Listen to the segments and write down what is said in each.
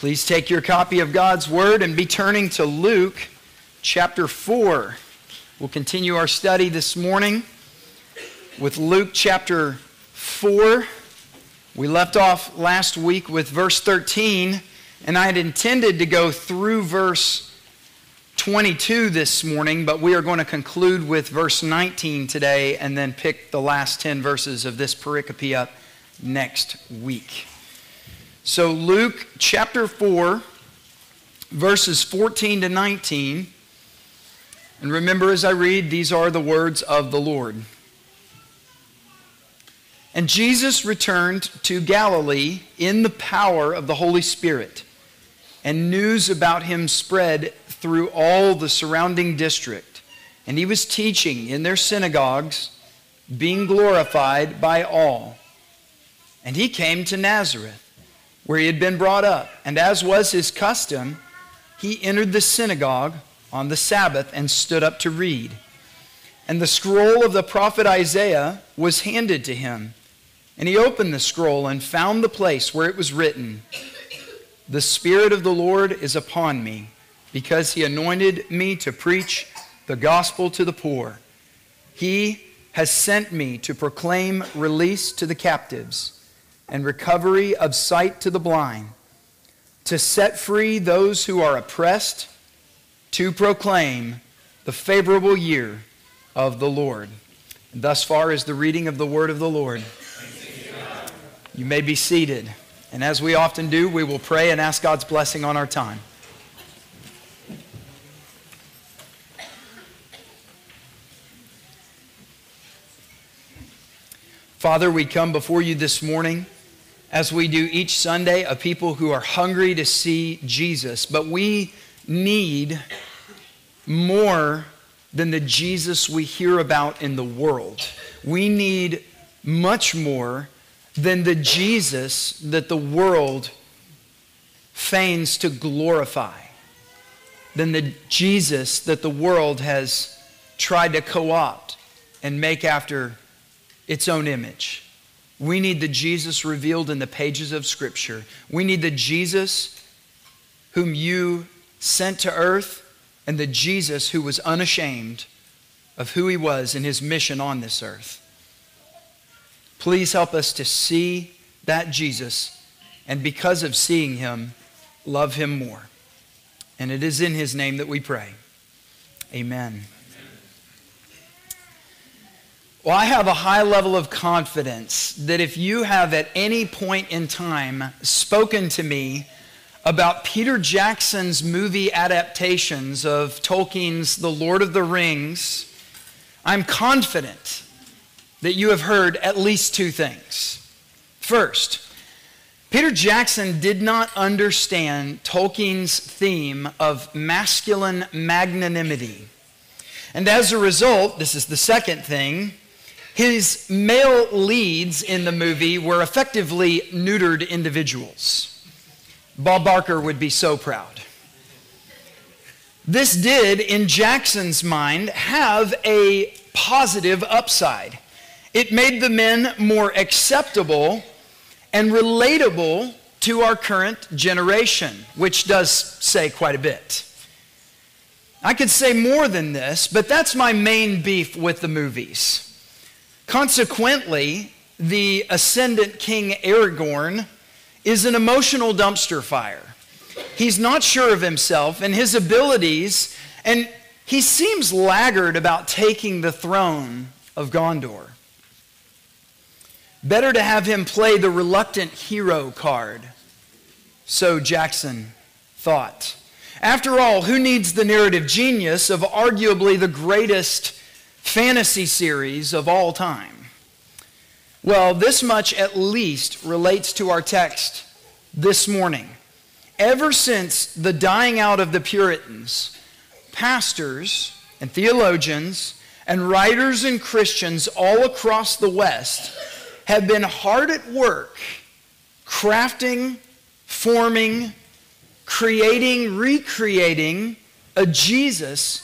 Please take your copy of God's Word and be turning to Luke chapter 4. We'll continue our study this morning with Luke chapter 4. We left off last week with verse 13, and I had intended to go through verse 22 this morning, but we are going to conclude with verse 19 today and then pick the last 10 verses of this pericope up next week. So Luke chapter 4, verses 14 to 19. And remember as I read, these are the words of the Lord. And Jesus returned to Galilee in the power of the Holy Spirit, and news about him spread through all the surrounding district. And he was teaching in their synagogues, being glorified by all. And he came to Nazareth, where he had been brought up. And as was his custom, he entered the synagogue on the Sabbath and stood up to read. And the scroll of the prophet Isaiah was handed to him. And he opened the scroll and found the place where it was written, "The Spirit of the Lord is upon me, because he anointed me to preach the gospel to the poor. He has sent me to proclaim release to the captives, and recovery of sight to the blind, to set free those who are oppressed, to proclaim the favorable year of the Lord." And thus far is the reading of the word of the Lord. You may be seated. And as we often do, we will pray and ask God's blessing on our time. Father, we come before you this morning, as we do each Sunday, a people who are hungry to see Jesus. But we need more than the Jesus we hear about in the world. We need much more than the Jesus that the world feigns to glorify, than the Jesus that the world has tried to co-opt and make after its own image. We need the Jesus revealed in the pages of Scripture. We need the Jesus whom you sent to earth, and the Jesus who was unashamed of who he was in his mission on this earth. Please help us to see that Jesus, and because of seeing him, love him more. And it is in his name that we pray. Amen. Well, I have a high level of confidence that if you have at any point in time spoken to me about Peter Jackson's movie adaptations of Tolkien's The Lord of the Rings, I'm confident that you have heard at least two things. First, Peter Jackson did not understand Tolkien's theme of masculine magnanimity. And as a result, this is the second thing, his male leads in the movie were effectively neutered individuals. Bob Barker would be so proud. This did, in Jackson's mind, have a positive upside. It made the men more acceptable and relatable to our current generation, which does say quite a bit. I could say more than this, but that's my main beef with the movies. Consequently, the ascendant King Aragorn is an emotional dumpster fire. He's not sure of himself and his abilities, and he seems laggard about taking the throne of Gondor. Better to have him play the reluctant hero card, so Jackson thought. After all, who needs the narrative genius of arguably the greatest fantasy series of all time? Well, this much at least relates to our text this morning. Ever since the dying out of the Puritans, pastors and theologians and writers and Christians all across the West have been hard at work crafting, forming, creating, recreating a Jesus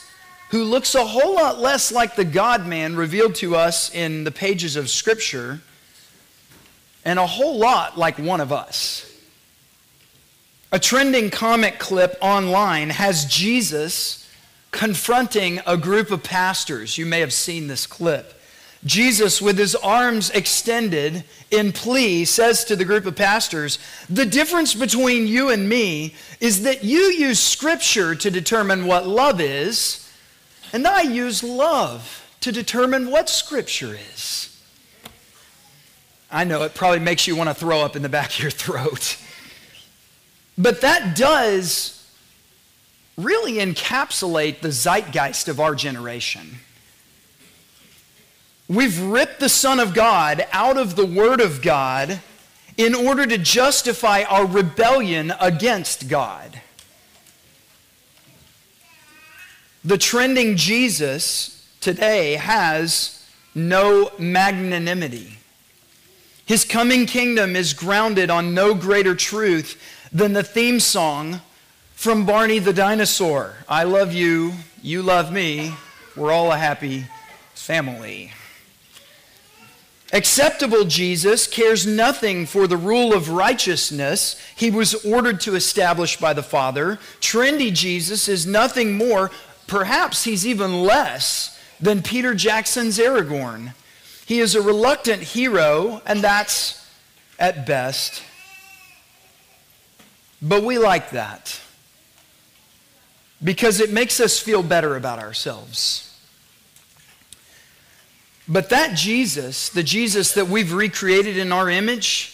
who looks a whole lot less like the God-man revealed to us in the pages of Scripture, and a whole lot like one of us. A trending comic clip online has Jesus confronting a group of pastors. You may have seen this clip. Jesus, with his arms extended in plea, says to the group of pastors, "The difference between you and me is that you use Scripture to determine what love is, and I use love to determine what Scripture is." I know it probably makes you want to throw up in the back of your throat. But that does really encapsulate the zeitgeist of our generation. We've ripped the Son of God out of the Word of God in order to justify our rebellion against God. The trending Jesus today has no magnanimity. His coming kingdom is grounded on no greater truth than the theme song from Barney the Dinosaur. I love you, you love me, we're all a happy family. Acceptable Jesus cares nothing for the rule of righteousness he was ordered to establish by the Father. Trendy Jesus is nothing more, perhaps he's even less, than Peter Jackson's Aragorn. He is a reluctant hero, and that's at best. But we like that because it makes us feel better about ourselves. But that Jesus, the Jesus that we've recreated in our image,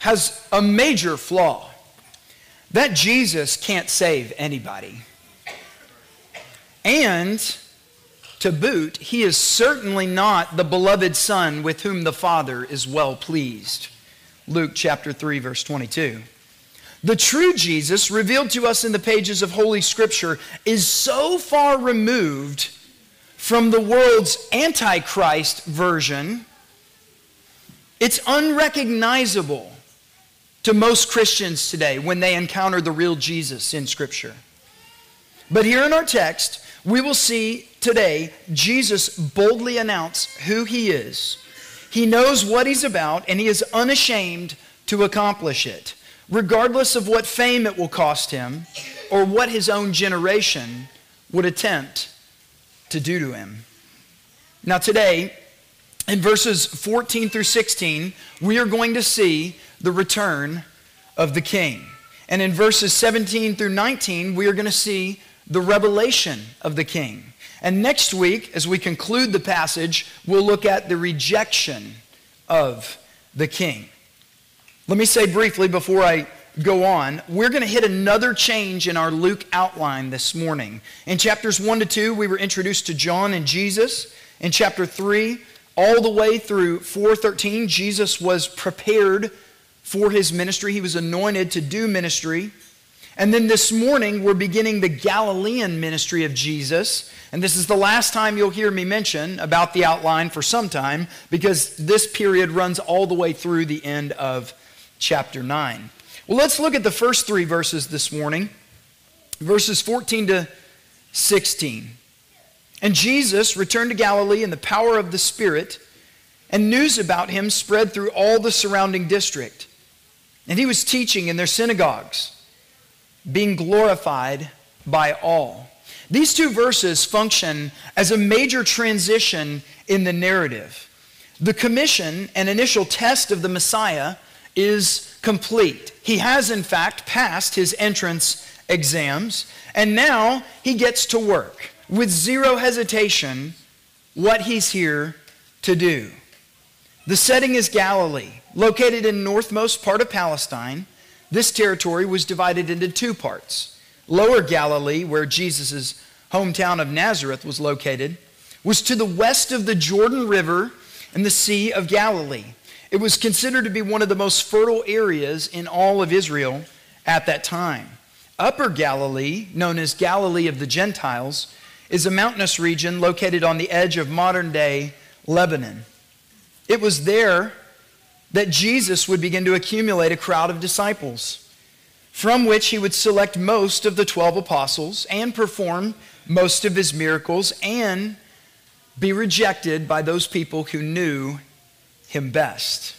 has a major flaw. That Jesus can't save anybody. And to boot, he is certainly not the beloved Son with whom the Father is well pleased. Luke chapter 3, verse 22. The true Jesus, revealed to us in the pages of Holy Scripture, is so far removed from the world's antichrist version, it's unrecognizable to most Christians today when they encounter the real Jesus in Scripture. But here in our text, we will see today Jesus boldly announce who he is. He knows what he's about, and he is unashamed to accomplish it, regardless of what fame it will cost him or what his own generation would attempt to do to him. Now today, in verses 14 through 16, we are going to see the return of the King. And in verses 17 through 19, we are going to see the revelation of the King. And next week, as we conclude the passage, we'll look at the rejection of the King. Let me say briefly before I go on, we're going to hit another change in our Luke outline this morning. In chapters 1 to 2, we were introduced to John and Jesus. In chapter 3, all the way through 4:13, Jesus was prepared for his ministry. He was anointed to do ministry. And then this morning, we're beginning the Galilean ministry of Jesus. And this is the last time you'll hear me mention about the outline for some time, because this period runs all the way through the end of chapter 9. Well, let's look at the first three verses this morning, verses 14 to 16. And Jesus returned to Galilee in the power of the Spirit, and news about him spread through all the surrounding district. And he was teaching in their synagogues, being glorified by all. These two verses function as a major transition in the narrative. The commission and initial test of the Messiah is complete. He has, in fact, passed his entrance exams, and now he gets to work with zero hesitation what he's here to do. The setting is Galilee, located in the northmost part of Palestine. This territory was divided into two parts. Lower Galilee, where Jesus' hometown of Nazareth was located, was to the west of the Jordan River and the Sea of Galilee. It was considered to be one of the most fertile areas in all of Israel at that time. Upper Galilee, known as Galilee of the Gentiles, is a mountainous region located on the edge of modern-day Lebanon. It was there that Jesus would begin to accumulate a crowd of disciples, from which he would select most of the 12 apostles and perform most of his miracles and be rejected by those people who knew him best.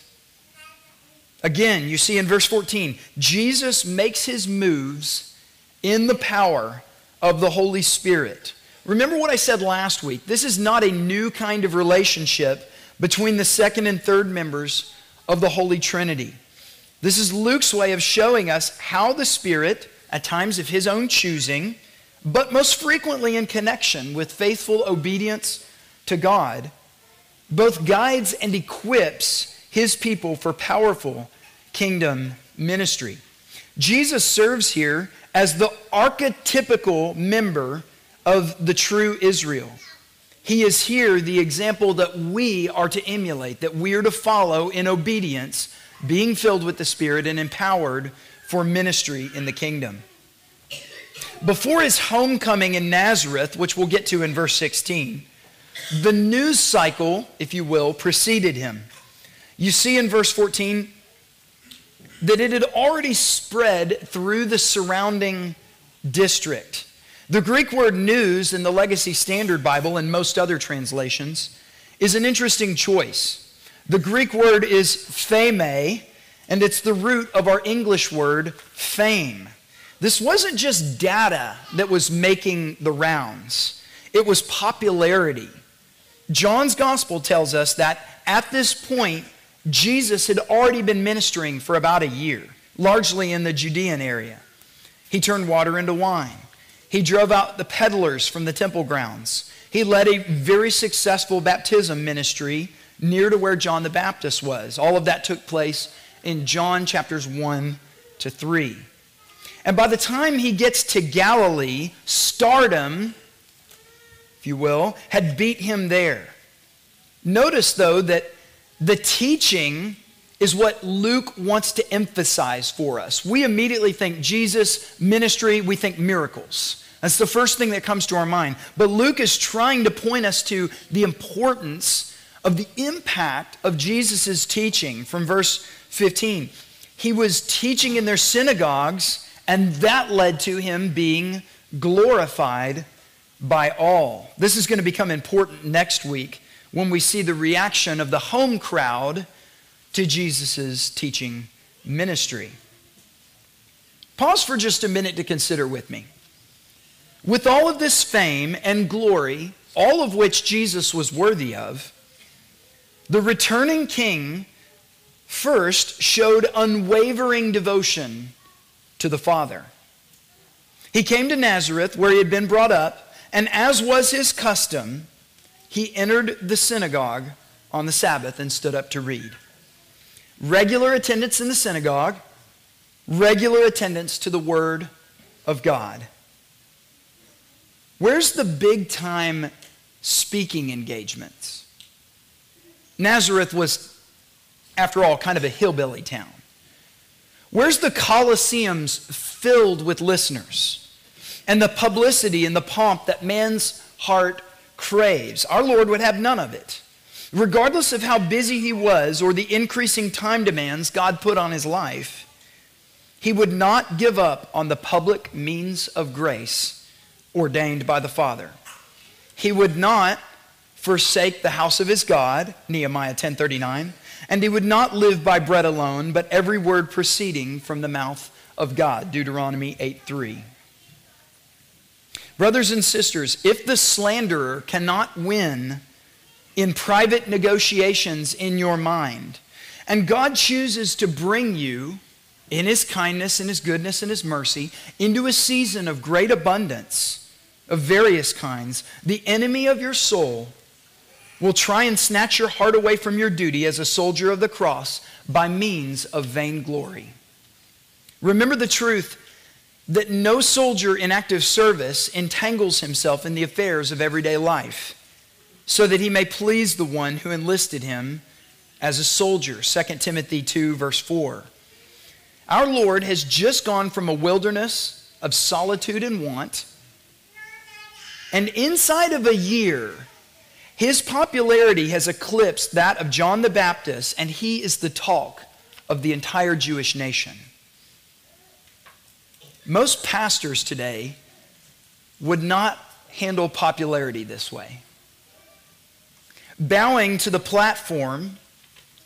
Again, you see in verse 14, Jesus makes his moves in the power of the Holy Spirit. Remember what I said last week. This is not a new kind of relationship between the second and third members of the Holy Trinity. This is Luke's way of showing us how the Spirit, at times of his own choosing, but most frequently in connection with faithful obedience to God, both guides and equips his people for powerful kingdom ministry. Jesus serves here as the archetypical member of the true Israel. He is here the example that we are to emulate, that we are to follow in obedience, being filled with the Spirit and empowered for ministry in the kingdom. Before his homecoming in Nazareth, which we'll get to in verse 16, the news cycle, if you will, preceded him. You see in verse 14 that it had already spread through the surrounding district. The Greek word news in the Legacy Standard Bible and most other translations is an interesting choice. The Greek word is pheme, and it's the root of our English word fame. This wasn't just data that was making the rounds. It was popularity. John's gospel tells us that at this point, Jesus had already been ministering for about a year, largely in the Judean area. He turned water into wine. He drove out the peddlers from the temple grounds. He led a very successful baptism ministry near to where John the Baptist was. All of that took place in John chapters 1 to 3. And by the time he gets to Galilee, stardom, if you will, had beat him there. Notice, though, that the teaching is what Luke wants to emphasize for us. We immediately think Jesus, ministry, we think miracles. That's the first thing that comes to our mind. But Luke is trying to point us to the importance of the impact of Jesus' teaching from verse 15. He was teaching in their synagogues, and that led to him being glorified by all. This is going to become important next week when we see the reaction of the home crowd to Jesus' teaching ministry. Pause for just a minute to consider with me. With all of this fame and glory, all of which Jesus was worthy of, the returning king first showed unwavering devotion to the Father. He came to Nazareth, where he had been brought up, and as was his custom, he entered the synagogue on the Sabbath and stood up to read. Regular attendance in the synagogue, regular attendance to the Word of God. Where's the big-time speaking engagements? Nazareth was, after all, kind of a hillbilly town. Where's the Colosseums filled with listeners and the publicity and the pomp that man's heart craves? Our Lord would have none of it. Regardless of how busy he was or the increasing time demands God put on his life, he would not give up on the public means of grace ordained by the Father. He would not forsake the house of his God, Nehemiah 10:39, and he would not live by bread alone, but every word proceeding from the mouth of God, Deuteronomy 8:3. Brothers and sisters, if the slanderer cannot win in private negotiations in your mind, and God chooses to bring you, in his kindness and his goodness and his mercy, into a season of great abundance of various kinds, the enemy of your soul will try and snatch your heart away from your duty as a soldier of the cross by means of vainglory. Remember the truth that no soldier in active service entangles himself in the affairs of everyday life, so that he may please the one who enlisted him as a soldier. 2 Timothy 2, verse 4. Our Lord has just gone from a wilderness of solitude and want, and inside of a year, his popularity has eclipsed that of John the Baptist, and he is the talk of the entire Jewish nation. Most pastors today would not handle popularity this way. Bowing to the platform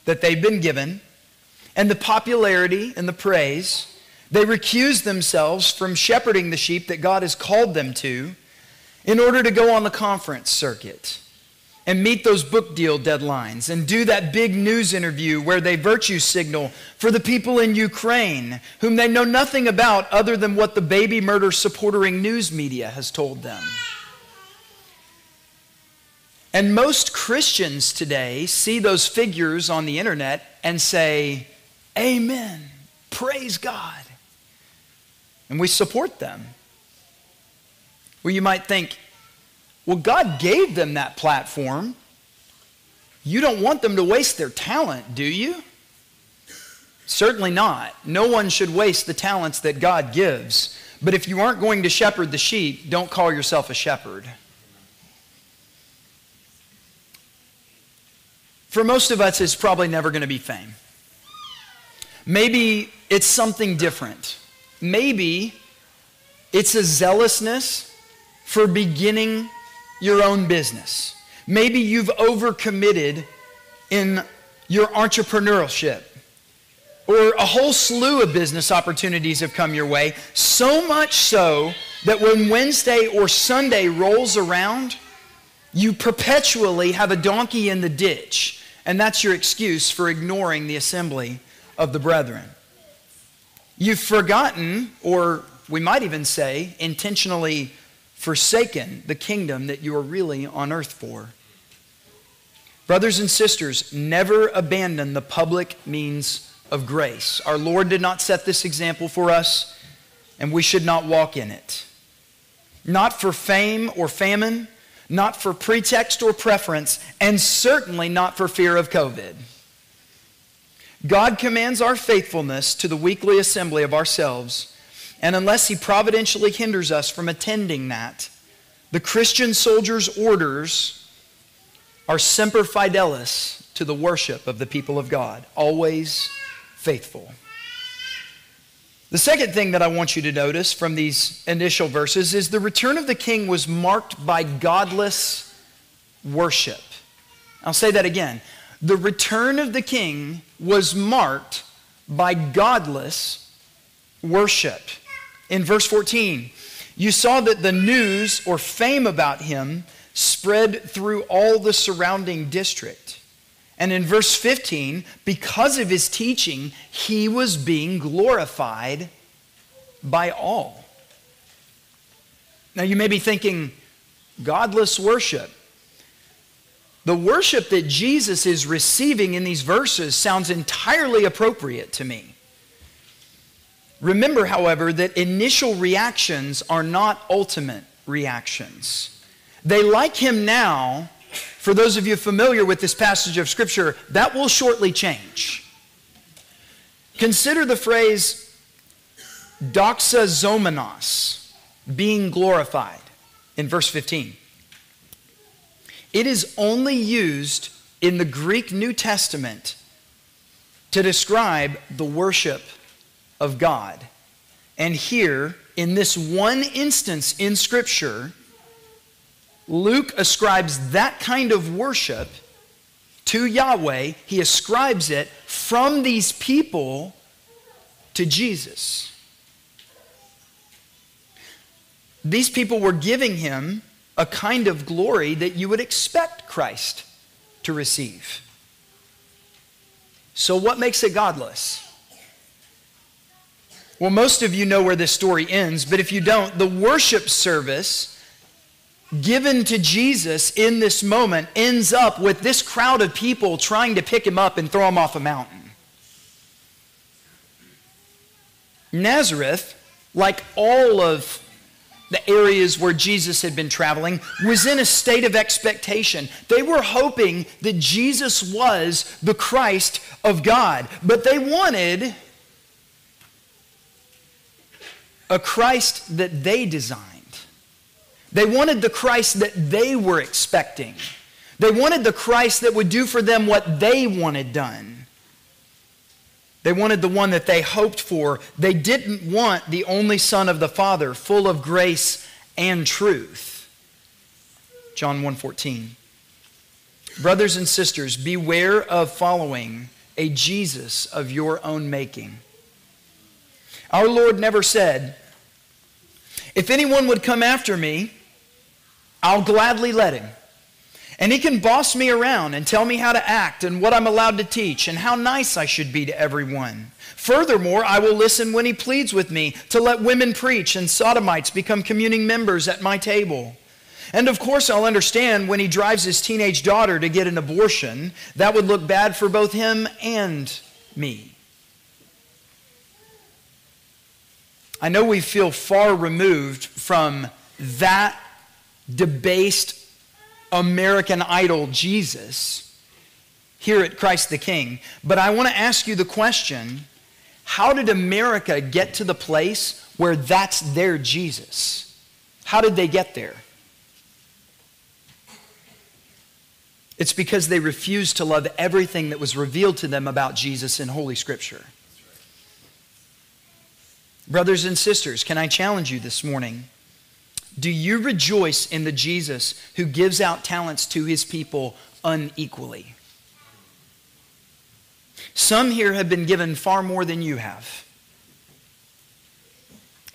that they've been given and the popularity and the praise. They recuse themselves from shepherding the sheep that God has called them to in order to go on the conference circuit and meet those book deal deadlines and do that big news interview where they virtue signal for the people in Ukraine whom they know nothing about other than what the baby murder supporting news media has told them. And most Christians today see those figures on the internet and say, amen, praise God. And we support them. Well, you might think, well, God gave them that platform. You don't want them to waste their talent, do you? Certainly not. No one should waste the talents that God gives. But if you aren't going to shepherd the sheep, don't call yourself a shepherd. For most of us, it's probably never going to be fame. Maybe it's something different. Maybe it's a zealousness for beginning your own business. Maybe you've overcommitted in your entrepreneurship, or a whole slew of business opportunities have come your way, so much so that when Wednesday or Sunday rolls around, you perpetually have a donkey in the ditch, and that's your excuse for ignoring the assembly of the brethren. You've forgotten, or we might even say intentionally forsaken, the kingdom that you are really on earth for. Brothers and sisters, never abandon the public means of grace. Our Lord did not set this example for us, and we should not walk in it. Not for fame or famine, not for pretext or preference, and certainly not for fear of COVID. God commands our faithfulness to the weekly assembly of ourselves, and unless he providentially hinders us from attending that, the Christian soldier's orders are semper fidelis to the worship of the people of God, always faithful. The second thing that I want you to notice from these initial verses is the return of the king was marked by godless worship. I'll say that again. The return of the king was marked by godless worship. In verse 14, you saw that the news or fame about him spread through all the surrounding district. And in verse 15, because of his teaching, he was being glorified by all. Now you may be thinking, godless worship. The worship that Jesus is receiving in these verses sounds entirely appropriate to me. Remember, however, that initial reactions are not ultimate reactions. They like him now. For those of you familiar with this passage of Scripture, that will shortly change. Consider the phrase doxazomenos, being glorified, in verse 15. It is only used in the Greek New Testament to describe the worship of God. And here, in this one instance in Scripture, Luke ascribes that kind of worship to Yahweh. He ascribes it from these people to Jesus. These people were giving him a kind of glory that you would expect Christ to receive. So what makes it godless? Well, most of you know where this story ends, but if you don't, the worship service given to Jesus in this moment ends up with this crowd of people trying to pick him up and throw him off a mountain. Nazareth, like all of the areas where Jesus had been traveling, was in a state of expectation. They were hoping that Jesus was the Christ of God, but they wanted a Christ that they designed. They wanted the Christ that they were expecting. They wanted the Christ that would do for them what they wanted done. They wanted the one that they hoped for. They didn't want the only Son of the Father, full of grace and truth. John 1:14. Brothers and sisters, beware of following a Jesus of your own making. Our Lord never said, if anyone would come after me, I'll gladly let him. And he can boss me around and tell me how to act and what I'm allowed to teach and how nice I should be to everyone. Furthermore, I will listen when he pleads with me to let women preach and sodomites become communing members at my table. And of course, I'll understand when he drives his teenage daughter to get an abortion. That would look bad for both him and me. I know we feel far removed from that debased American Idol Jesus here at Christ the King. But I want to ask you the question, how did America get to the place where that's their Jesus? How did they get there? It's because they refused to love everything that was revealed to them about Jesus in Holy Scripture. Brothers and sisters, can I challenge you this morning? Do you rejoice in the Jesus who gives out talents to his people unequally? Some here have been given far more than you have.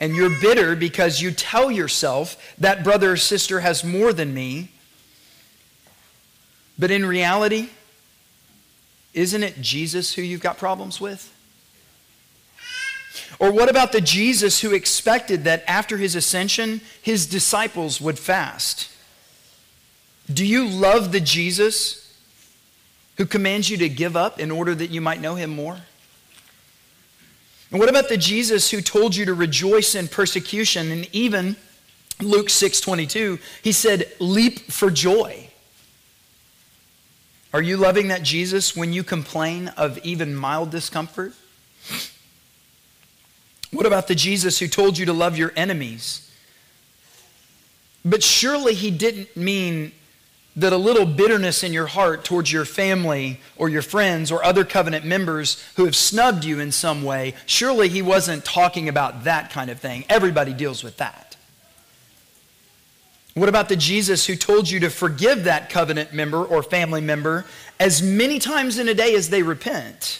And you're bitter because you tell yourself that brother or sister has more than me. But in reality, isn't it Jesus who you've got problems with? Or what about the Jesus who expected that after his ascension, his disciples would fast? Do you love the Jesus who commands you to give up in order that you might know him more? And what about the Jesus who told you to rejoice in persecution? And even Luke 6:22, he said, leap for joy. Are you loving that Jesus when you complain of even mild discomfort? What about the Jesus who told you to love your enemies? But surely he didn't mean that a little bitterness in your heart towards your family or your friends or other covenant members who have snubbed you in some way. Surely he wasn't talking about that kind of thing. Everybody deals with that. What about the Jesus who told you to forgive that covenant member or family member as many times in a day as they repent?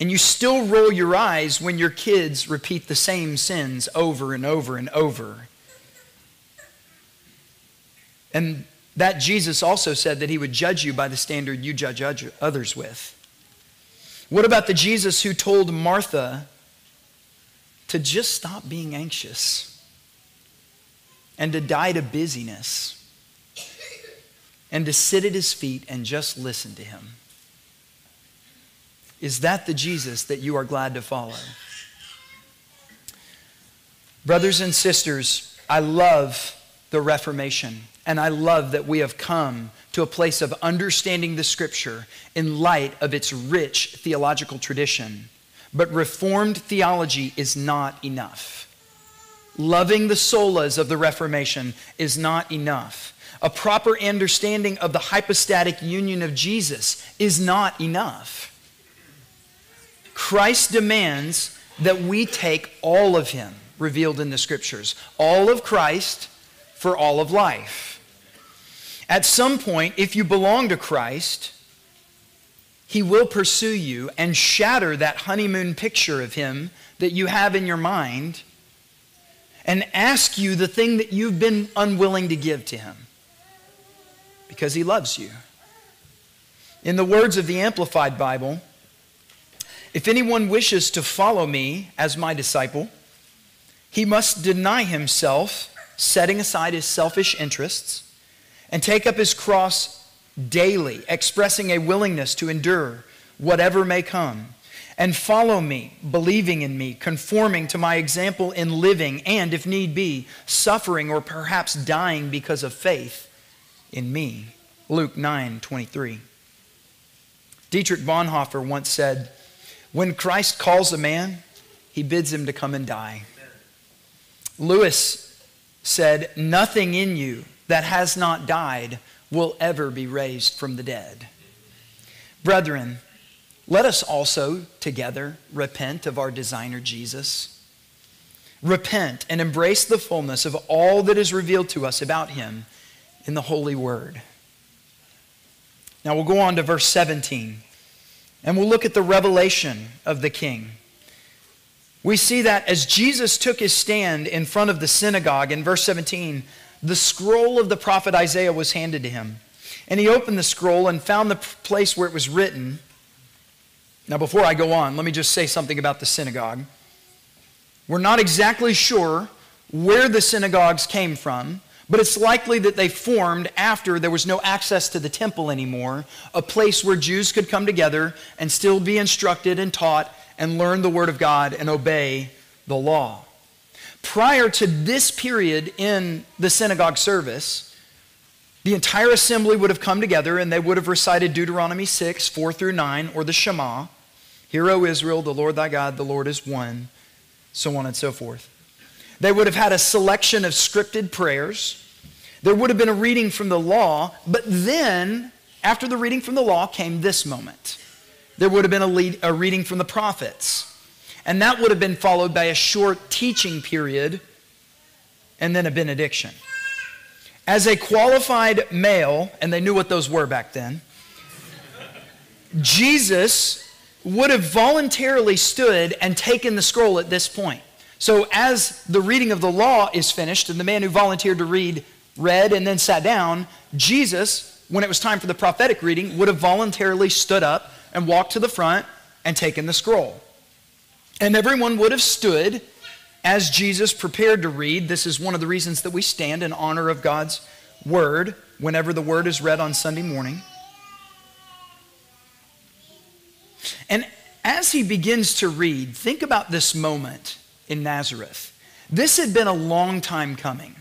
And you still roll your eyes when your kids repeat the same sins over and over and over. And that Jesus also said that he would judge you by the standard you judge others with. What about the Jesus who told Martha to just stop being anxious and to die to busyness and to sit at his feet and just listen to him? Is that the Jesus that you are glad to follow? Brothers and sisters, I love the Reformation, and I love that we have come to a place of understanding the Scripture in light of its rich theological tradition. But Reformed theology is not enough. Loving the solas of the Reformation is not enough. A proper understanding of the hypostatic union of Jesus is not enough. Christ demands that we take all of him revealed in the Scriptures, all of Christ for all of life. At some point, if you belong to Christ, he will pursue you and shatter that honeymoon picture of him that you have in your mind and ask you the thing that you've been unwilling to give to him because he loves you. In the words of the Amplified Bible, if anyone wishes to follow me as my disciple, he must deny himself, setting aside his selfish interests, and take up his cross daily, expressing a willingness to endure whatever may come, and follow me, believing in me, conforming to my example in living and, if need be, suffering or perhaps dying because of faith in me. Luke 9:23. Dietrich Bonhoeffer once said, when Christ calls a man, he bids him to come and die. Lewis said, nothing in you that has not died will ever be raised from the dead. Brethren, let us also together repent of our designer Jesus. Repent and embrace the fullness of all that is revealed to us about him in the Holy Word. Now we'll go on to verse 17, and we'll look at the revelation of the king. We see that as Jesus took his stand in front of the synagogue in verse 17, the scroll of the prophet Isaiah was handed to him. And he opened the scroll and found the place where it was written. Now before I go on, let me just say something about the synagogue. We're not exactly sure where the synagogues came from, but it's likely that they formed after there was no access to the temple anymore, a place where Jews could come together and still be instructed and taught and learn the Word of God and obey the law. Prior to this period in the synagogue service, the entire assembly would have come together and they would have recited Deuteronomy 6, 4 through 9, or the Shema. Hear, O Israel, the Lord thy God, the Lord is one, so on and so forth. They would have had a selection of scripted prayers. There would have been a reading from the law, but then, after the reading from the law, came this moment. There would have been a reading from the prophets. And that would have been followed by a short teaching period and then a benediction. As a qualified male, and they knew what those were back then, Jesus would have voluntarily stood and taken the scroll at this point. So as the reading of the law is finished, and the man who volunteered to read read and then sat down, Jesus, when it was time for the prophetic reading, would have voluntarily stood up and walked to the front and taken the scroll. And everyone would have stood as Jesus prepared to read. This is one of the reasons that we stand in honor of God's word whenever the word is read on Sunday morning. And as he begins to read, think about this moment in Nazareth. This had been a long time coming.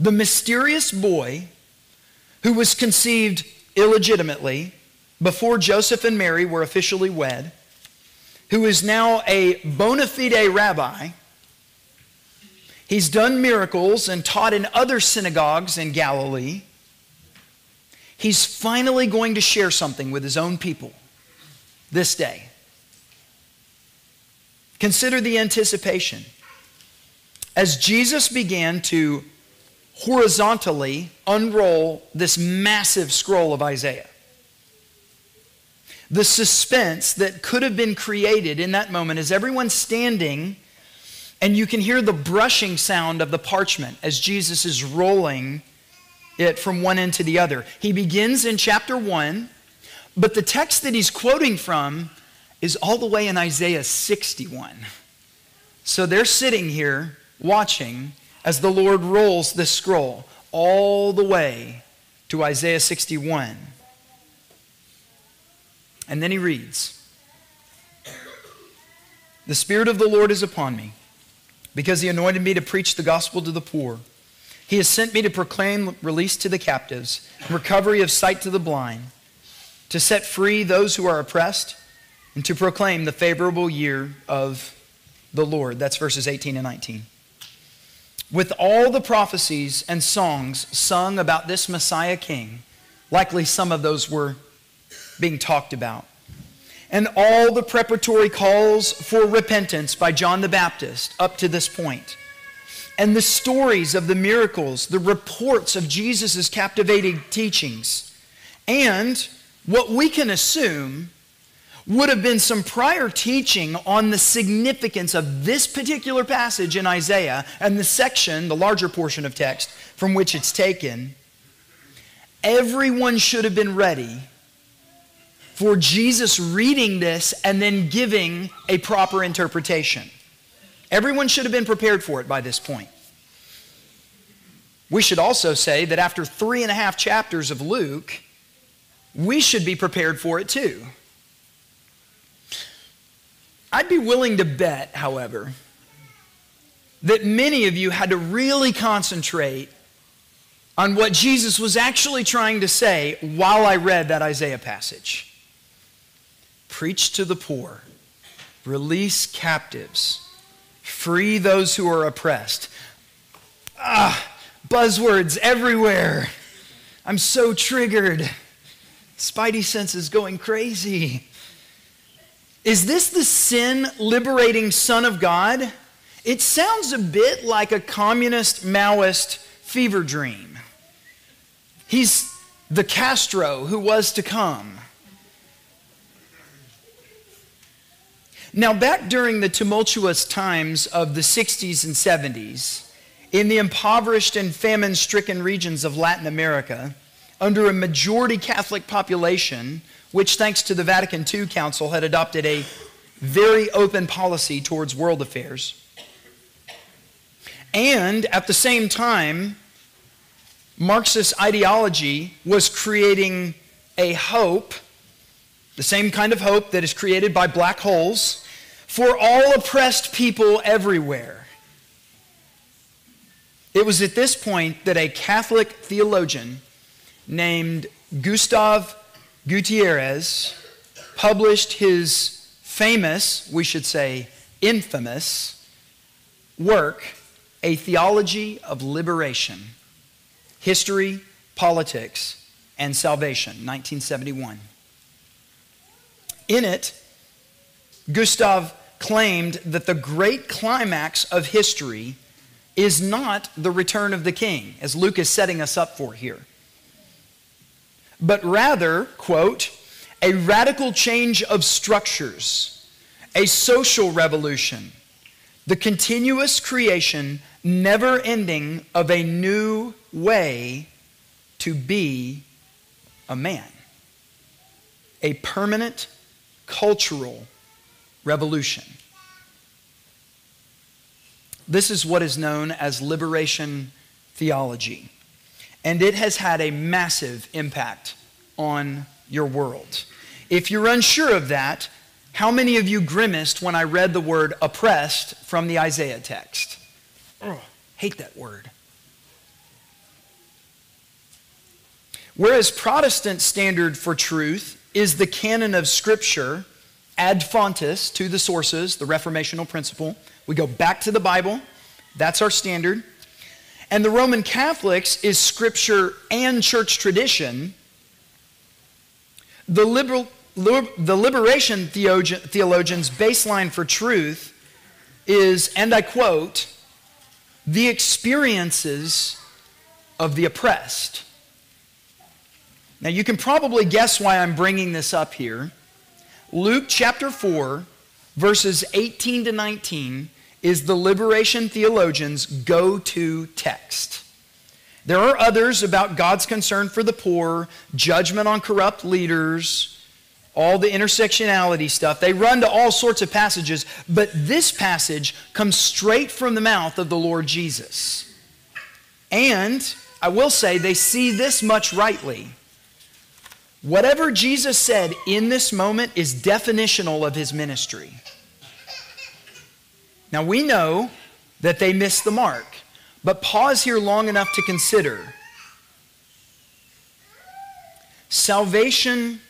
The mysterious boy who was conceived illegitimately before Joseph and Mary were officially wed, who is now a bona fide rabbi. He's done miracles and taught in other synagogues in Galilee. He's finally going to share something with his own people this day. Consider the anticipation. As Jesus began to horizontally unroll this massive scroll of Isaiah, the suspense that could have been created in that moment is everyone's standing and you can hear the brushing sound of the parchment as Jesus is rolling it from one end to the other. He begins in chapter 1, but the text that he's quoting from is all the way in Isaiah 61. So they're sitting here watching as the Lord rolls this scroll all the way to Isaiah 61. And then he reads, "The Spirit of the Lord is upon me, because he anointed me to preach the gospel to the poor. He has sent me to proclaim release to the captives, recovery of sight to the blind, to set free those who are oppressed, and to proclaim the favorable year of the Lord." That's verses 18 and 19. With all the prophecies and songs sung about this Messiah King, likely some of those were being talked about, and all the preparatory calls for repentance by John the Baptist up to this point, and the stories of the miracles, the reports of Jesus' captivating teachings, and what we can assume would have been some prior teaching on the significance of this particular passage in Isaiah and the section, the larger portion of text from which it's taken, everyone should have been ready for Jesus reading this and then giving a proper interpretation. Everyone should have been prepared for it by this point. We should also say that after 3.5 chapters of Luke, we should be prepared for it too. I'd be willing to bet, however, that many of you had to really concentrate on what Jesus was actually trying to say while I read that Isaiah passage. Preach to the poor, release captives, free those who are oppressed. Buzzwords everywhere. I'm so triggered. Spidey sense is going crazy. Is this the sin-liberating Son of God? It sounds a bit like a communist Maoist fever dream. He's the Castro who was to come. Now, back during the tumultuous times of the 60s and 70s, in the impoverished and famine-stricken regions of Latin America, under a majority Catholic population, which thanks to the Vatican II Council had adopted a very open policy towards world affairs. And at the same time, Marxist ideology was creating a hope, the same kind of hope that is created by black holes, for all oppressed people everywhere. It was at this point that a Catholic theologian named Gustav Gutierrez published his famous, we should say infamous, work, A Theology of Liberation: History, Politics, and Salvation, 1971. In it, Gustav claimed that the great climax of history is not the return of the king, as Luke is setting us up for here, but rather, quote, a radical change of structures, a social revolution, the continuous creation, never ending, of a new way to be a man, a permanent cultural revolution. This is what is known as liberation theology, and it has had a massive impact on your world. If you're unsure of that, how many of you grimaced when I read the word oppressed from the Isaiah text? Oh, hate that word. Whereas Protestant standard for truth is the canon of Scripture, ad fontes, to the sources, the reformational principle. We go back to the Bible. That's our standard. And the Roman Catholics is Scripture and church tradition. The liberation theologian's baseline for truth is, and I quote, the experiences of the oppressed. Now, you can probably guess why I'm bringing this up here. Luke chapter 4, verses 18 to 19 is the liberation theologian's go-to text. There are others about God's concern for the poor, judgment on corrupt leaders, all the intersectionality stuff. They run to all sorts of passages, but this passage comes straight from the mouth of the Lord Jesus. And I will say they see this much rightly. Whatever Jesus said in this moment is definitional of his ministry. Now, we know that they missed the mark, but pause here long enough to consider. Salvation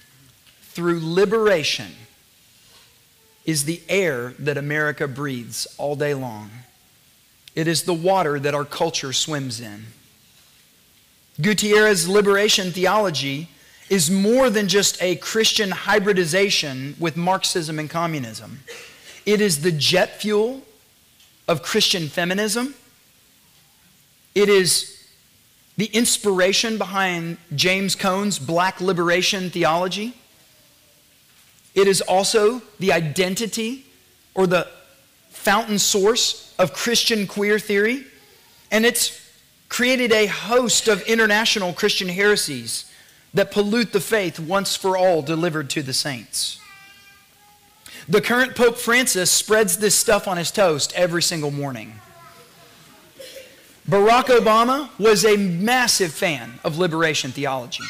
through liberation is the air that America breathes all day long. It is the water that our culture swims in. Gutierrez's liberation theology is more than just a Christian hybridization with Marxism and communism. It is the jet fuel of Christian feminism. It is the inspiration behind James Cone's black liberation theology. It is also the identity or the fountain source of Christian queer theory. And it's created a host of international Christian heresies that pollute the faith once for all delivered to the saints. The current Pope Francis spreads this stuff on his toast every single morning. Barack Obama was a massive fan of liberation theology.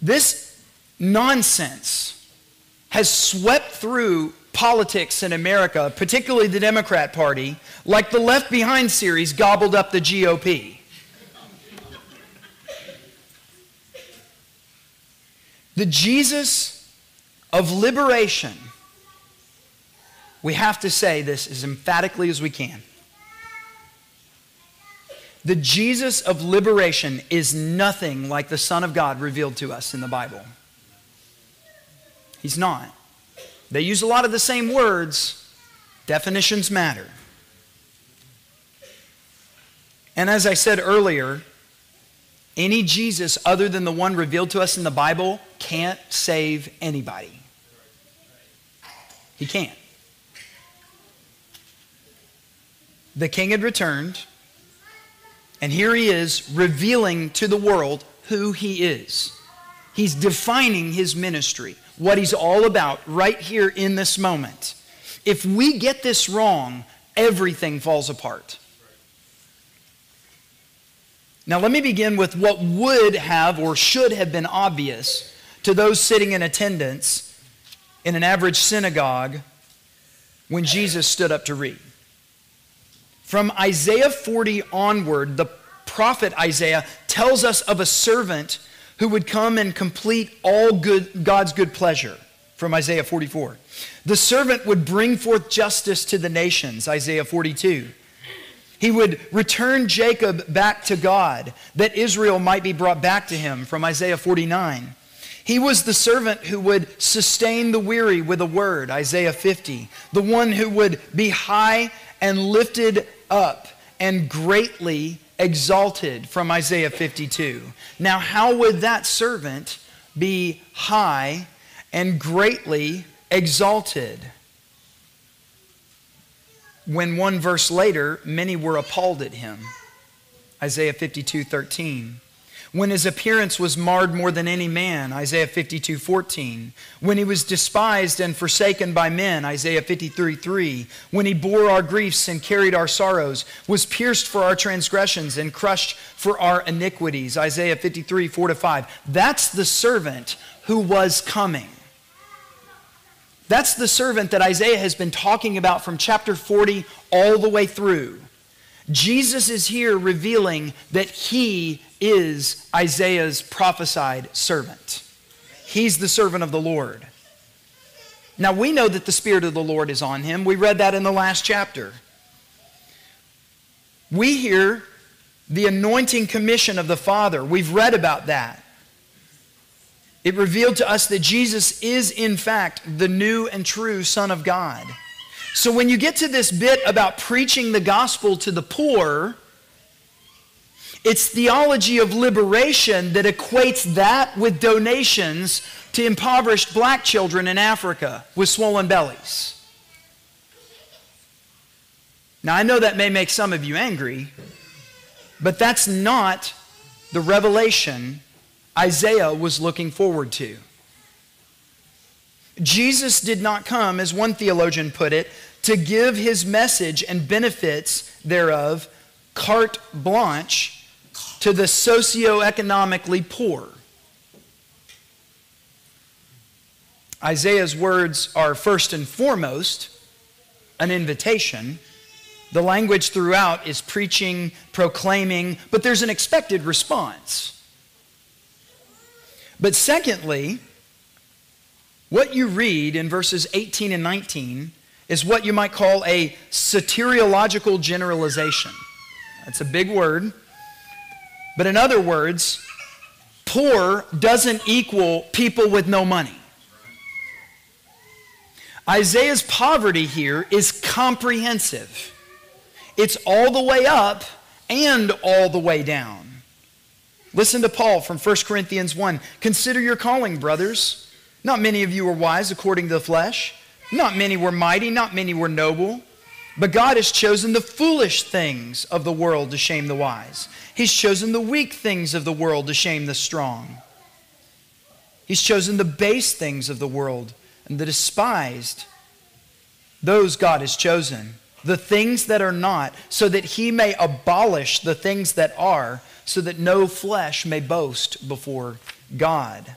This nonsense has swept through politics in America, particularly the Democrat Party, like the Left Behind series gobbled up the GOP. The Jesus of liberation, we have to say this as emphatically as we can. The Jesus of liberation is nothing like the Son of God revealed to us in the Bible. He's not. They use a lot of the same words. Definitions matter. And as I said earlier, Any Jesus other than the one revealed to us in the Bible can't save anybody. He can't. The king had returned, and here he is revealing to the world who he is. He's defining his ministry, what he's all about right here in this moment. If we get this wrong, everything falls apart. Now let me begin with what would have or should have been obvious to those sitting in attendance in an average synagogue when Jesus stood up to read. From Isaiah 40 onward, the prophet Isaiah tells us of a servant who would come and complete all good, God's good pleasure, from Isaiah 44. The servant would bring forth justice to the nations, Isaiah 42. He would return Jacob back to God, that Israel might be brought back to him, from Isaiah 49. He was the servant who would sustain the weary with a word, Isaiah 50. The one who would be high and lifted up and greatly exalted, from Isaiah 52. Now, how would that servant be high and greatly exalted? When one verse later, many were appalled at him, Isaiah 52:13. When his appearance was marred more than any man, Isaiah 52:14. When he was despised and forsaken by men, Isaiah 53:3. When he bore our griefs and carried our sorrows, was pierced for our transgressions and crushed for our iniquities, Isaiah 53:4-5. That's the servant who was coming. That's the servant that Isaiah has been talking about from chapter 40 all the way through. Jesus is here revealing that he is Isaiah's prophesied servant. He's the servant of the Lord. Now we know that the Spirit of the Lord is on him. We read that in the last chapter. We hear the anointing commission of the Father. We've read about that. It revealed to us that Jesus is in fact the new and true Son of God. So when you get to this bit about preaching the gospel to the poor, it's theology of liberation that equates that with donations to impoverished black children in Africa with swollen bellies. Now, I know that may make some of you angry, but that's not the revelation Isaiah was looking forward to. Jesus did not come, as one theologian put it, to give his message and benefits thereof carte blanche to the socioeconomically poor. Isaiah's words are first and foremost an invitation. The language throughout is preaching, proclaiming, but there's an expected response. But secondly, what you read in verses 18 and 19 is what you might call a soteriological generalization. That's a big word. But in other words, poor doesn't equal people with no money. Isaiah's poverty here is comprehensive. It's all the way up and all the way down. Listen to Paul from 1 Corinthians 1. Consider your calling, brothers. Not many of you were wise according to the flesh. Not many were mighty. Not many were noble. But God has chosen the foolish things of the world to shame the wise. He's chosen the weak things of the world to shame the strong. He's chosen the base things of the world and the despised. Those God has chosen, the things that are not, so that he may abolish the things that are, so that no flesh may boast before God.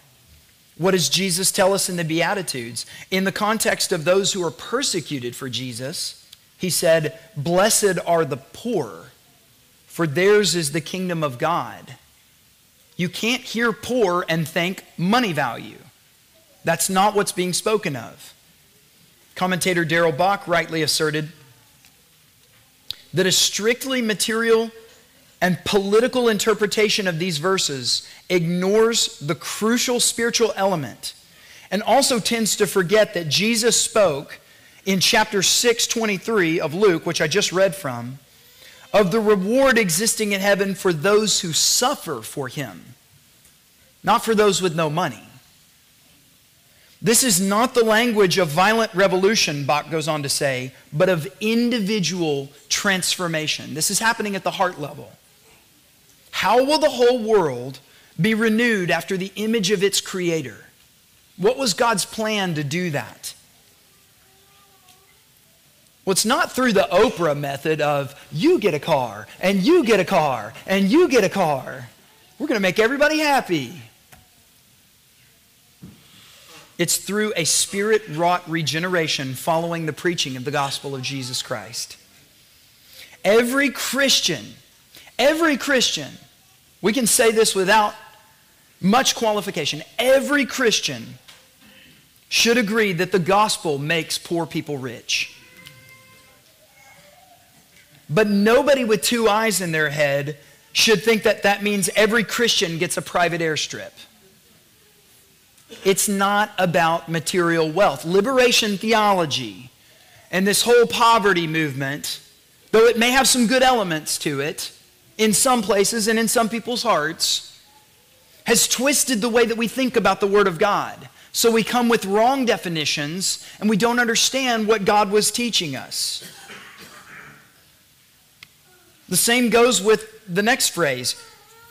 What does Jesus tell us in the Beatitudes? In the context of those who are persecuted for Jesus, he said, "Blessed are the poor, for theirs is the kingdom of God." You can't hear poor and think money value. That's not what's being spoken of. Commentator Darrell Bock rightly asserted that a strictly material and political interpretation of these verses ignores the crucial spiritual element and also tends to forget that Jesus spoke in chapter 6:23 of Luke, which I just read from, of the reward existing in heaven for those who suffer for him, not for those with no money. This is not the language of violent revolution, Bock goes on to say, but of individual transformation. This is happening at the heart level. How will the whole world be renewed after the image of its creator? What was God's plan to do that? Well, it's not through the Oprah method of you get a car, and you get a car, and you get a car. We're going to make everybody happy. It's through a spirit-wrought regeneration following the preaching of the gospel of Jesus Christ. Every Christian, we can say this without much qualification, every Christian should agree that the gospel makes poor people rich. But nobody with two eyes in their head should think that that means every Christian gets a private airstrip. It's not about material wealth. Liberation theology and this whole poverty movement, though it may have some good elements to it in some places and in some people's hearts, has twisted the way that we think about the Word of God. So we come with wrong definitions and we don't understand what God was teaching us. The same goes with the next phrase.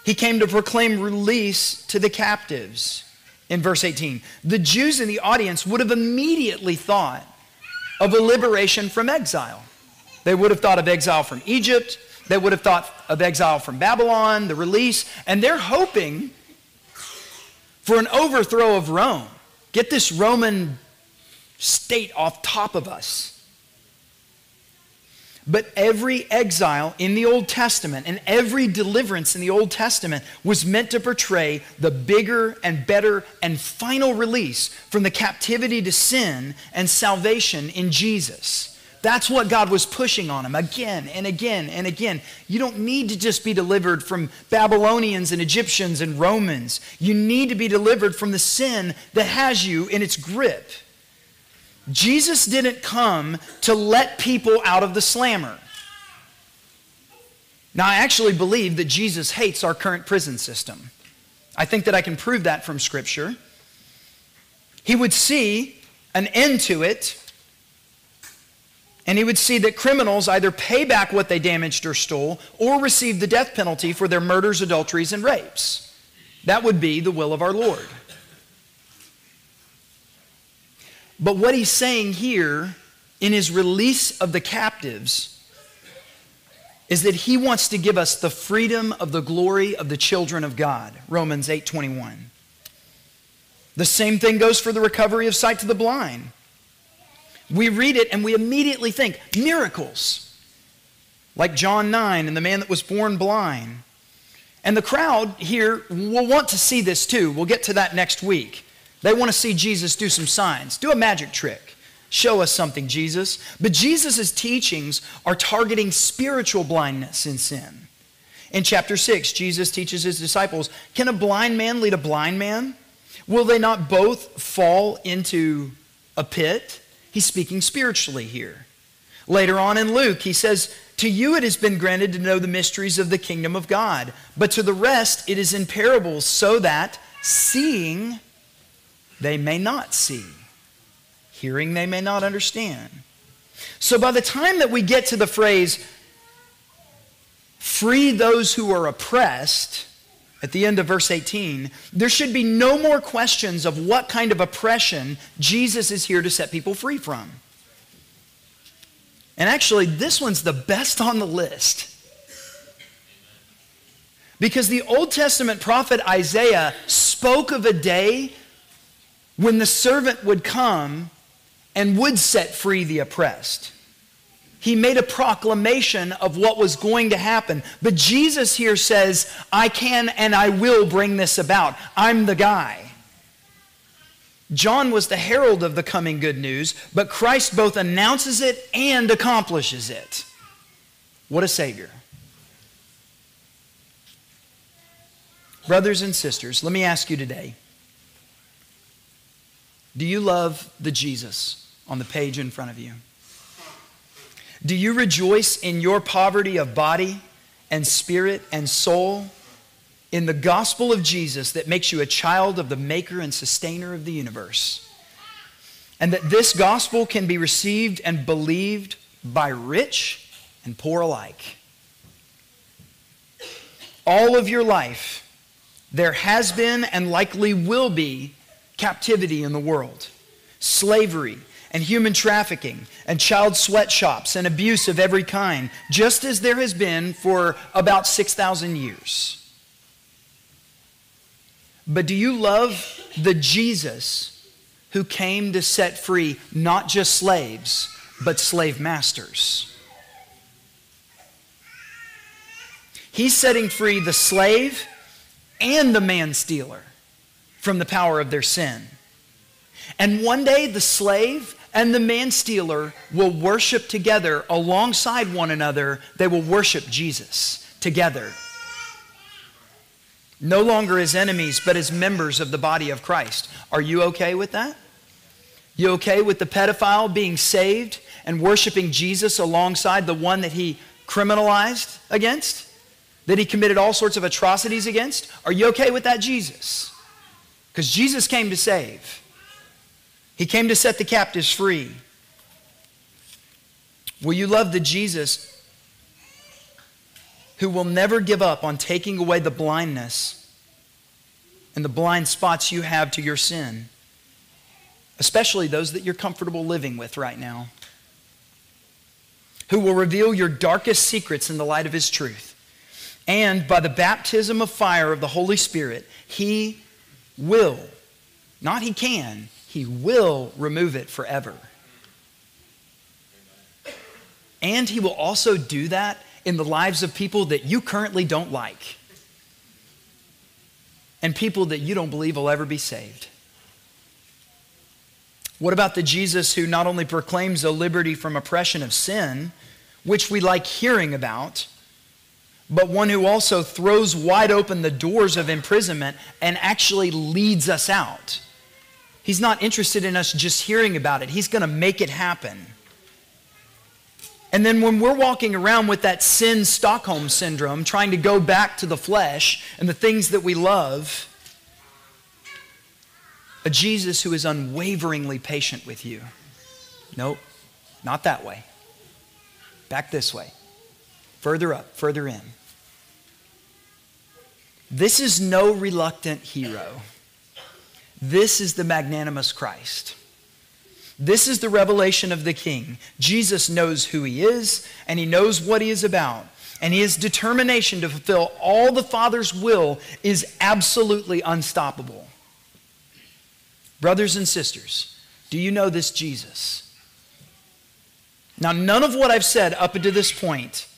He came to proclaim release to the captives. In verse 18, the Jews in the audience would have immediately thought of a liberation from exile. They would have thought of exile from Egypt. They would have thought of exile from Babylon, the release. And they're hoping for an overthrow of Rome. Get this Roman state off top of us. But every exile in the Old Testament and every deliverance in the Old Testament was meant to portray the bigger and better and final release from the captivity to sin and salvation in Jesus. That's what God was pushing on him again and again and again. You don't need to just be delivered from Babylonians and Egyptians and Romans. You need to be delivered from the sin that has you in its grip. Jesus didn't come to let people out of the slammer. Now, I actually believe that Jesus hates our current prison system. I think that I can prove that from Scripture. He would see an end to it, and he would see that criminals either pay back what they damaged or stole or receive the death penalty for their murders, adulteries, and rapes. That would be the will of our Lord. But what he's saying here in his release of the captives is that he wants to give us the freedom of the glory of the children of God, Romans 8:21. The same thing goes for the recovery of sight to the blind. We read it and we immediately think, miracles. Like John 9 and the man that was born blind. And the crowd here will want to see this too. We'll get to that next week. They want to see Jesus do some signs. Do a magic trick. Show us something, Jesus. But Jesus' teachings are targeting spiritual blindness and sin. In chapter 6, Jesus teaches his disciples, can a blind man lead a blind man? Will they not both fall into a pit? He's speaking spiritually here. Later on in Luke, he says, to you it has been granted to know the mysteries of the kingdom of God, but to the rest it is in parables, so that seeing they may not see, hearing they may not understand. So by the time that we get to the phrase, free those who are oppressed, at the end of verse 18, there should be no more questions of what kind of oppression Jesus is here to set people free from. And actually, this one's the best on the list. Because the Old Testament prophet Isaiah spoke of a day when the servant would come and would set free the oppressed. He made a proclamation of what was going to happen. But Jesus here says, I can and I will bring this about. I'm the guy. John was the herald of the coming good news, but Christ both announces it and accomplishes it. What a Savior. Brothers and sisters, let me ask you today, do you love the Jesus on the page in front of you? Do you rejoice in your poverty of body and spirit and soul in the gospel of Jesus that makes you a child of the maker and sustainer of the universe? And that this gospel can be received and believed by rich and poor alike. All of your life, there has been and likely will be captivity in the world, slavery, and human trafficking, and child sweatshops, and abuse of every kind, just as there has been for about 6,000 years. But do you love the Jesus who came to set free not just slaves, but slave masters? He's setting free the slave and the man-stealer from the power of their sin. And one day the slave and the man-stealer will worship together alongside one another. They will worship Jesus together. No longer as enemies, but as members of the body of Christ. Are you okay with that? You okay with the pedophile being saved and worshiping Jesus alongside the one that he criminalized against? That he committed all sorts of atrocities against? Are you okay with that, Jesus? Because Jesus came to save. He came to set the captives free. Will you love the Jesus who will never give up on taking away the blindness and the blind spots you have to your sin, especially those that you're comfortable living with right now, who will reveal your darkest secrets in the light of his truth? And by the baptism of fire of the Holy Spirit, he will, not he can, he will remove it forever. And he will also do that in the lives of people that you currently don't like and people that you don't believe will ever be saved. What about the Jesus who not only proclaims a liberty from oppression of sin, which we like hearing about, but one who also throws wide open the doors of imprisonment and actually leads us out? He's not interested in us just hearing about it. He's going to make it happen. And then when we're walking around with that sin Stockholm syndrome, trying to go back to the flesh and the things that we love, a Jesus who is unwaveringly patient with you. Nope, not that way. Back this way. Further up, further in. This is no reluctant hero. This is the magnanimous Christ. This is the revelation of the King. Jesus knows who he is, and he knows what he is about. And his determination to fulfill all the Father's will is absolutely unstoppable. Brothers and sisters, do you know this Jesus? Now, none of what I've said up to this point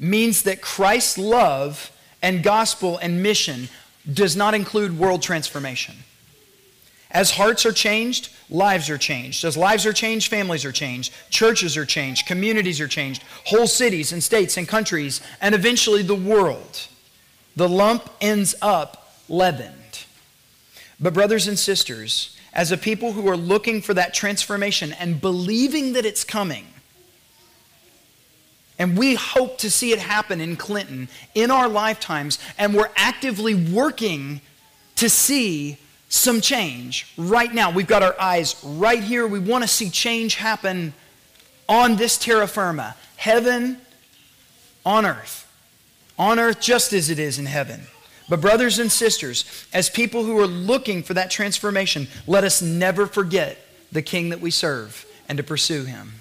means that Christ's love and gospel and mission does not include world transformation. As hearts are changed, lives are changed. As lives are changed, families are changed. Churches are changed. Communities are changed. Whole cities and states and countries, and eventually the world. The lump ends up leavened. But brothers and sisters, as a people who are looking for that transformation and believing that it's coming, and we hope to see it happen in Clinton in our lifetimes, and we're actively working to see some change right now. We've got our eyes right here. We want to see change happen on this terra firma. Heaven on earth just as it is in heaven. But brothers and sisters, as people who are looking for that transformation, let us never forget the King that we serve and to pursue him.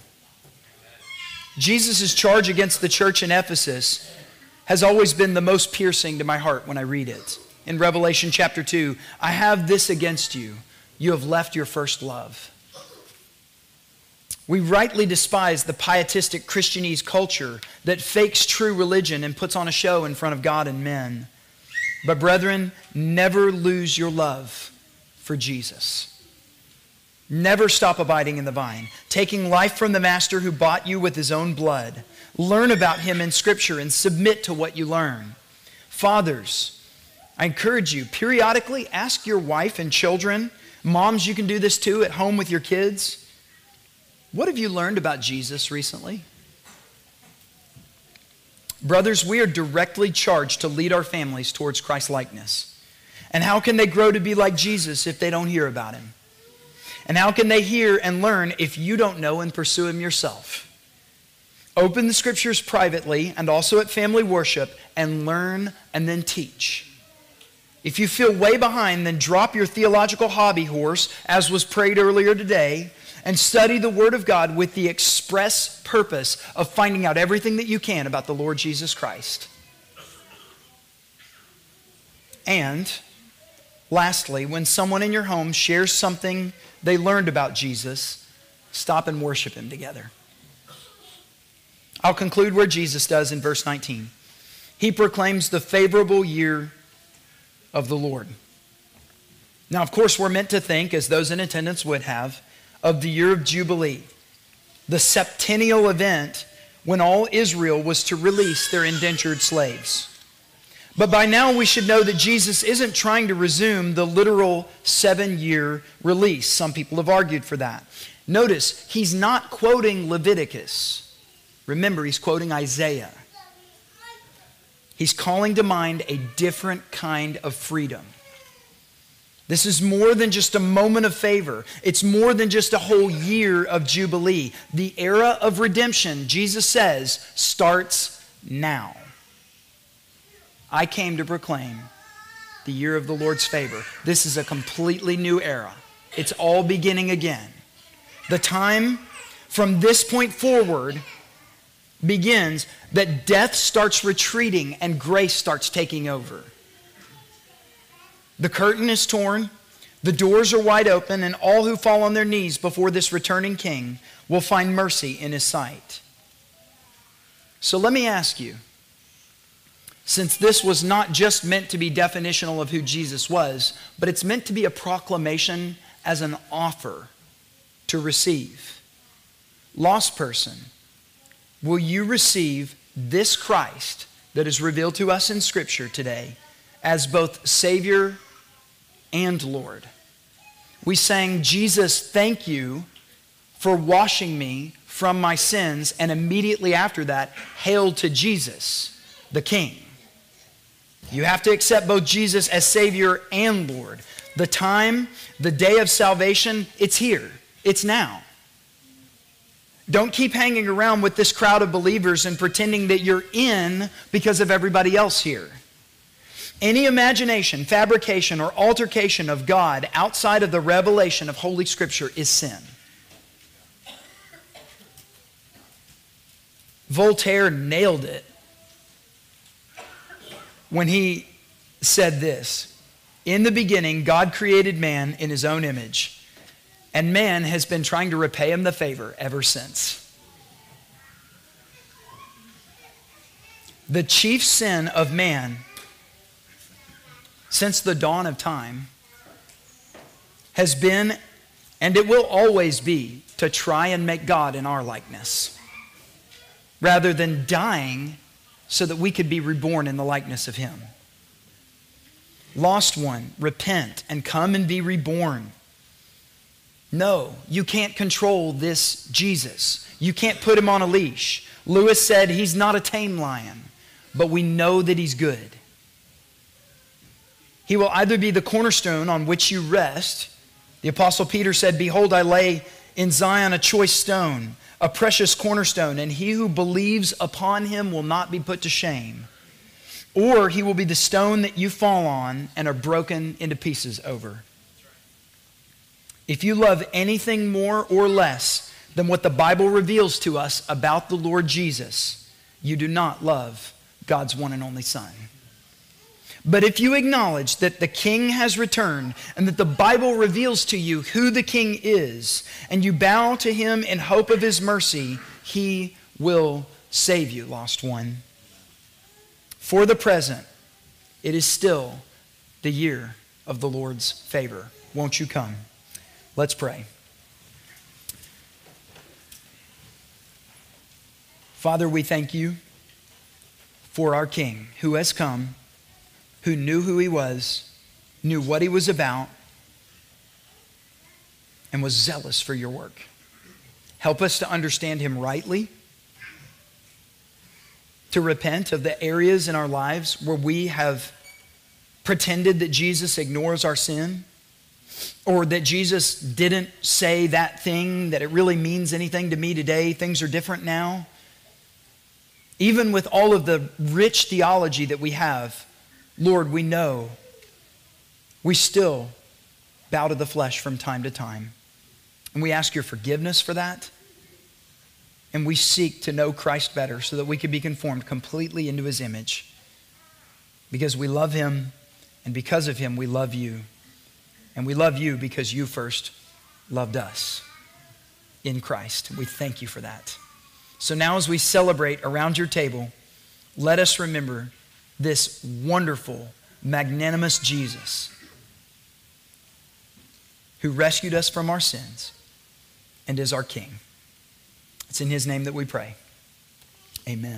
Jesus' charge against the church in Ephesus has always been the most piercing to my heart when I read it. In Revelation chapter 2, I have this against you. You have left your first love. We rightly despise the pietistic Christianese culture that fakes true religion and puts on a show in front of God and men. But brethren, never lose your love for Jesus. Never stop abiding in the vine, taking life from the master who bought you with his own blood. Learn about him in Scripture and submit to what you learn. Fathers, I encourage you, periodically ask your wife and children. Moms, you can do this too at home with your kids. What have you learned about Jesus recently? Brothers, we are directly charged to lead our families towards Christ-likeness. And how can they grow to be like Jesus if they don't hear about him? And how can they hear and learn if you don't know and pursue him yourself? Open the scriptures privately and also at family worship and learn and then teach. If you feel way behind, then drop your theological hobby horse, as was prayed earlier today, and study the Word of God with the express purpose of finding out everything that you can about the Lord Jesus Christ. And lastly, when someone in your home shares something they learned about Jesus, stop and worship him together. I'll conclude where Jesus does in verse 19. He proclaims the favorable year of the Lord. Now, of course, we're meant to think, as those in attendance would have, of the year of Jubilee, the septennial event when all Israel was to release their indentured slaves. But by now we should know that Jesus isn't trying to resume the literal 7-year release. Some people have argued for that. Notice, he's not quoting Leviticus. Remember, he's quoting Isaiah. He's calling to mind a different kind of freedom. This is more than just a moment of favor. It's more than just a whole year of Jubilee. The era of redemption, Jesus says, starts now. I came to proclaim the year of the Lord's favor. This is a completely new era. It's all beginning again. The time from this point forward begins that death starts retreating and grace starts taking over. The curtain is torn, the doors are wide open, and all who fall on their knees before this returning king will find mercy in his sight. So let me ask you, since this was not just meant to be definitional of who Jesus was, but it's meant to be a proclamation as an offer to receive. Lost person, will you receive this Christ that is revealed to us in Scripture today as both Savior and Lord? We sang, Jesus, thank you for washing me from my sins, and immediately after that, hail to Jesus, the King. You have to accept both Jesus as Savior and Lord. The time, the day of salvation, it's here. It's now. Don't keep hanging around with this crowd of believers and pretending that you're in because of everybody else here. Any imagination, fabrication, or altercation of God outside of the revelation of Holy Scripture is sin. Voltaire nailed it when he said this: in the beginning, God created man in his own image, and man has been trying to repay him the favor ever since. The chief sin of man since the dawn of time has been, and it will always be, to try and make God in our likeness, rather than dying so that we could be reborn in the likeness of him. Lost one, repent and come and be reborn. No, you can't control this Jesus. You can't put him on a leash. Lewis said he's not a tame lion, but we know that he's good. He will either be the cornerstone on which you rest. The Apostle Peter said, behold, I lay in Zion a choice stone, a precious cornerstone, and he who believes upon him will not be put to shame. Or he will be the stone that you fall on and are broken into pieces over. If you love anything more or less than what the Bible reveals to us about the Lord Jesus, you do not love God's one and only Son. But if you acknowledge that the King has returned and that the Bible reveals to you who the King is, and you bow to him in hope of his mercy, he will save you, lost one. For the present, it is still the year of the Lord's favor. Won't you come? Let's pray. Father, we thank you for our King who has come, who knew who he was, knew what he was about, and was zealous for your work. Help us to understand him rightly, to repent of the areas in our lives where we have pretended that Jesus ignores our sin, or that Jesus didn't say that thing, that it really means anything to me today, things are different now. Even with all of the rich theology that we have, Lord, we know we still bow to the flesh from time to time. And we ask your forgiveness for that. And we seek to know Christ better so that we can be conformed completely into his image. Because we love him, and because of him, we love you. And we love you because you first loved us in Christ. We thank you for that. So now as we celebrate around your table, let us remember this wonderful, magnanimous Jesus who rescued us from our sins and is our King. It's in his name that we pray. Amen.